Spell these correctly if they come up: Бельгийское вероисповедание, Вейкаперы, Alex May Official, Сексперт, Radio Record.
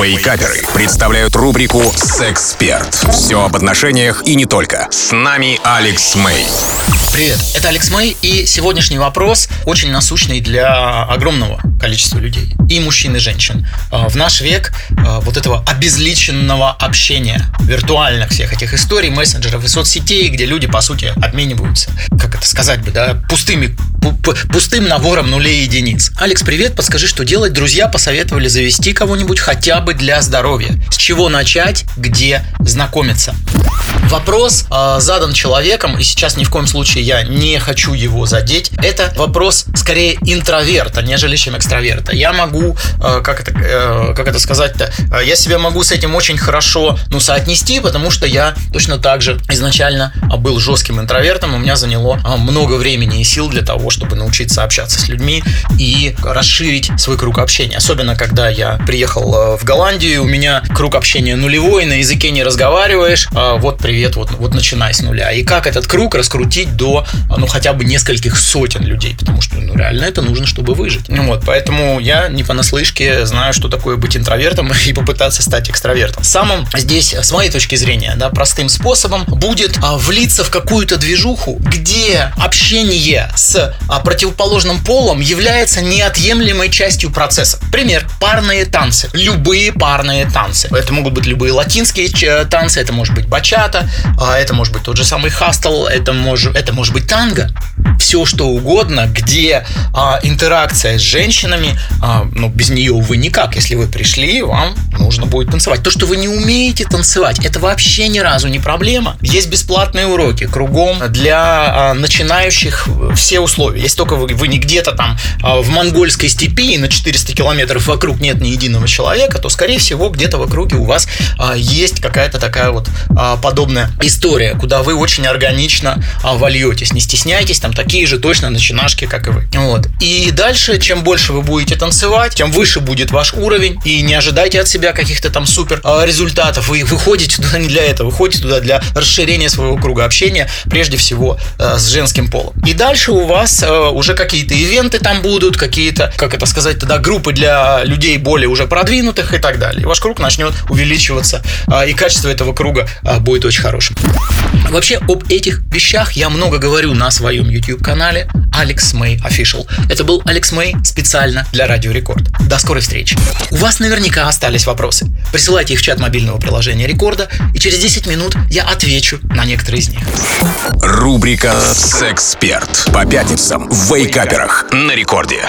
Вейкаперы представляют рубрику «Сексперт». Все об отношениях и не только. С нами Алекс Мэй. Привет, это Алекс Мэй, и сегодняшний вопрос очень насущный для огромного количества людей. И мужчин, и женщин. В наш век вот этого обезличенного общения, виртуальных всех этих историй, мессенджеров и соцсетей, где люди, по сути, обмениваются, как это сказать бы, да, пустым набором нулей и единиц. Алекс, привет, подскажи, что делать? Друзья посоветовали завести кого-нибудь хотя бы для здоровья. С чего начать, где знакомиться? Вопрос задан человеком, и сейчас ни в коем случае я не хочу его задеть. Это вопрос скорее интроверта, нежели чем экстраверта. Я могу, как это сказать-то, я себя могу с этим очень хорошо соотнести, потому что я точно так же изначально был жестким интровертом, у меня заняло много времени и сил для того, чтобы научиться общаться с людьми и расширить свой круг общения. Особенно, когда я приехал в Голландию, у меня круг общения нулевой, на языке не разговариваешь, вот привет, вот начинай с нуля. И как этот круг раскрутить до, хотя бы нескольких сотен людей, потому что, реально это нужно, чтобы выжить. Поэтому я не понаслышке знаю, что такое быть интровертом и попытаться стать экстравертом. Самым здесь, с моей точки зрения, простым способом будет влиться в какую-то движуху, где общение с противоположным полом является неотъемлемой частью процесса. Пример. Парные танцы. Любые парные танцы. Это могут быть любые латинские танцы, это может быть бачата, это может быть тот же самый хастл, это может быть танго. Все что угодно, где интеракция с женщинами, без нее вы никак. Если вы пришли, вам нужно будет танцевать. То, что вы не умеете танцевать, это вообще ни разу не проблема. Есть бесплатные уроки кругом для начинающих, все условия. Если только вы не где-то там в монгольской степи и на 400 километров вокруг нет ни единого человека, то, скорее всего, где-то в округе у вас есть какая-то такая подобная история, куда вы очень органично вольетесь. Не стесняйтесь, там такие же точно начинашки, как и вы. И дальше, чем больше вы будете танцевать, тем выше будет ваш уровень, и не ожидайте от себя каких-то там супер результатов. Вы ходите туда не для этого, ходите туда для расширения своего круга общения, прежде всего с женским полом. И дальше у вас уже какие-то ивенты там будут, какие-то, группы для людей более уже продвинутых и так далее. И ваш круг начнет увеличиваться, и качество этого круга будет очень хорошим. Вообще об этих вещах я много говорю на своем YouTube-канале Alex May Official. Это был Алекс Мэй специально для Радио Рекорд. До скорой встречи. У вас наверняка остались вопросы. Присылайте их в чат мобильного приложения Рекорда, и через 10 минут я отвечу на некоторые из них. Рубрика «Сексперт» по пятницам в Вейкаперах на Рекорде.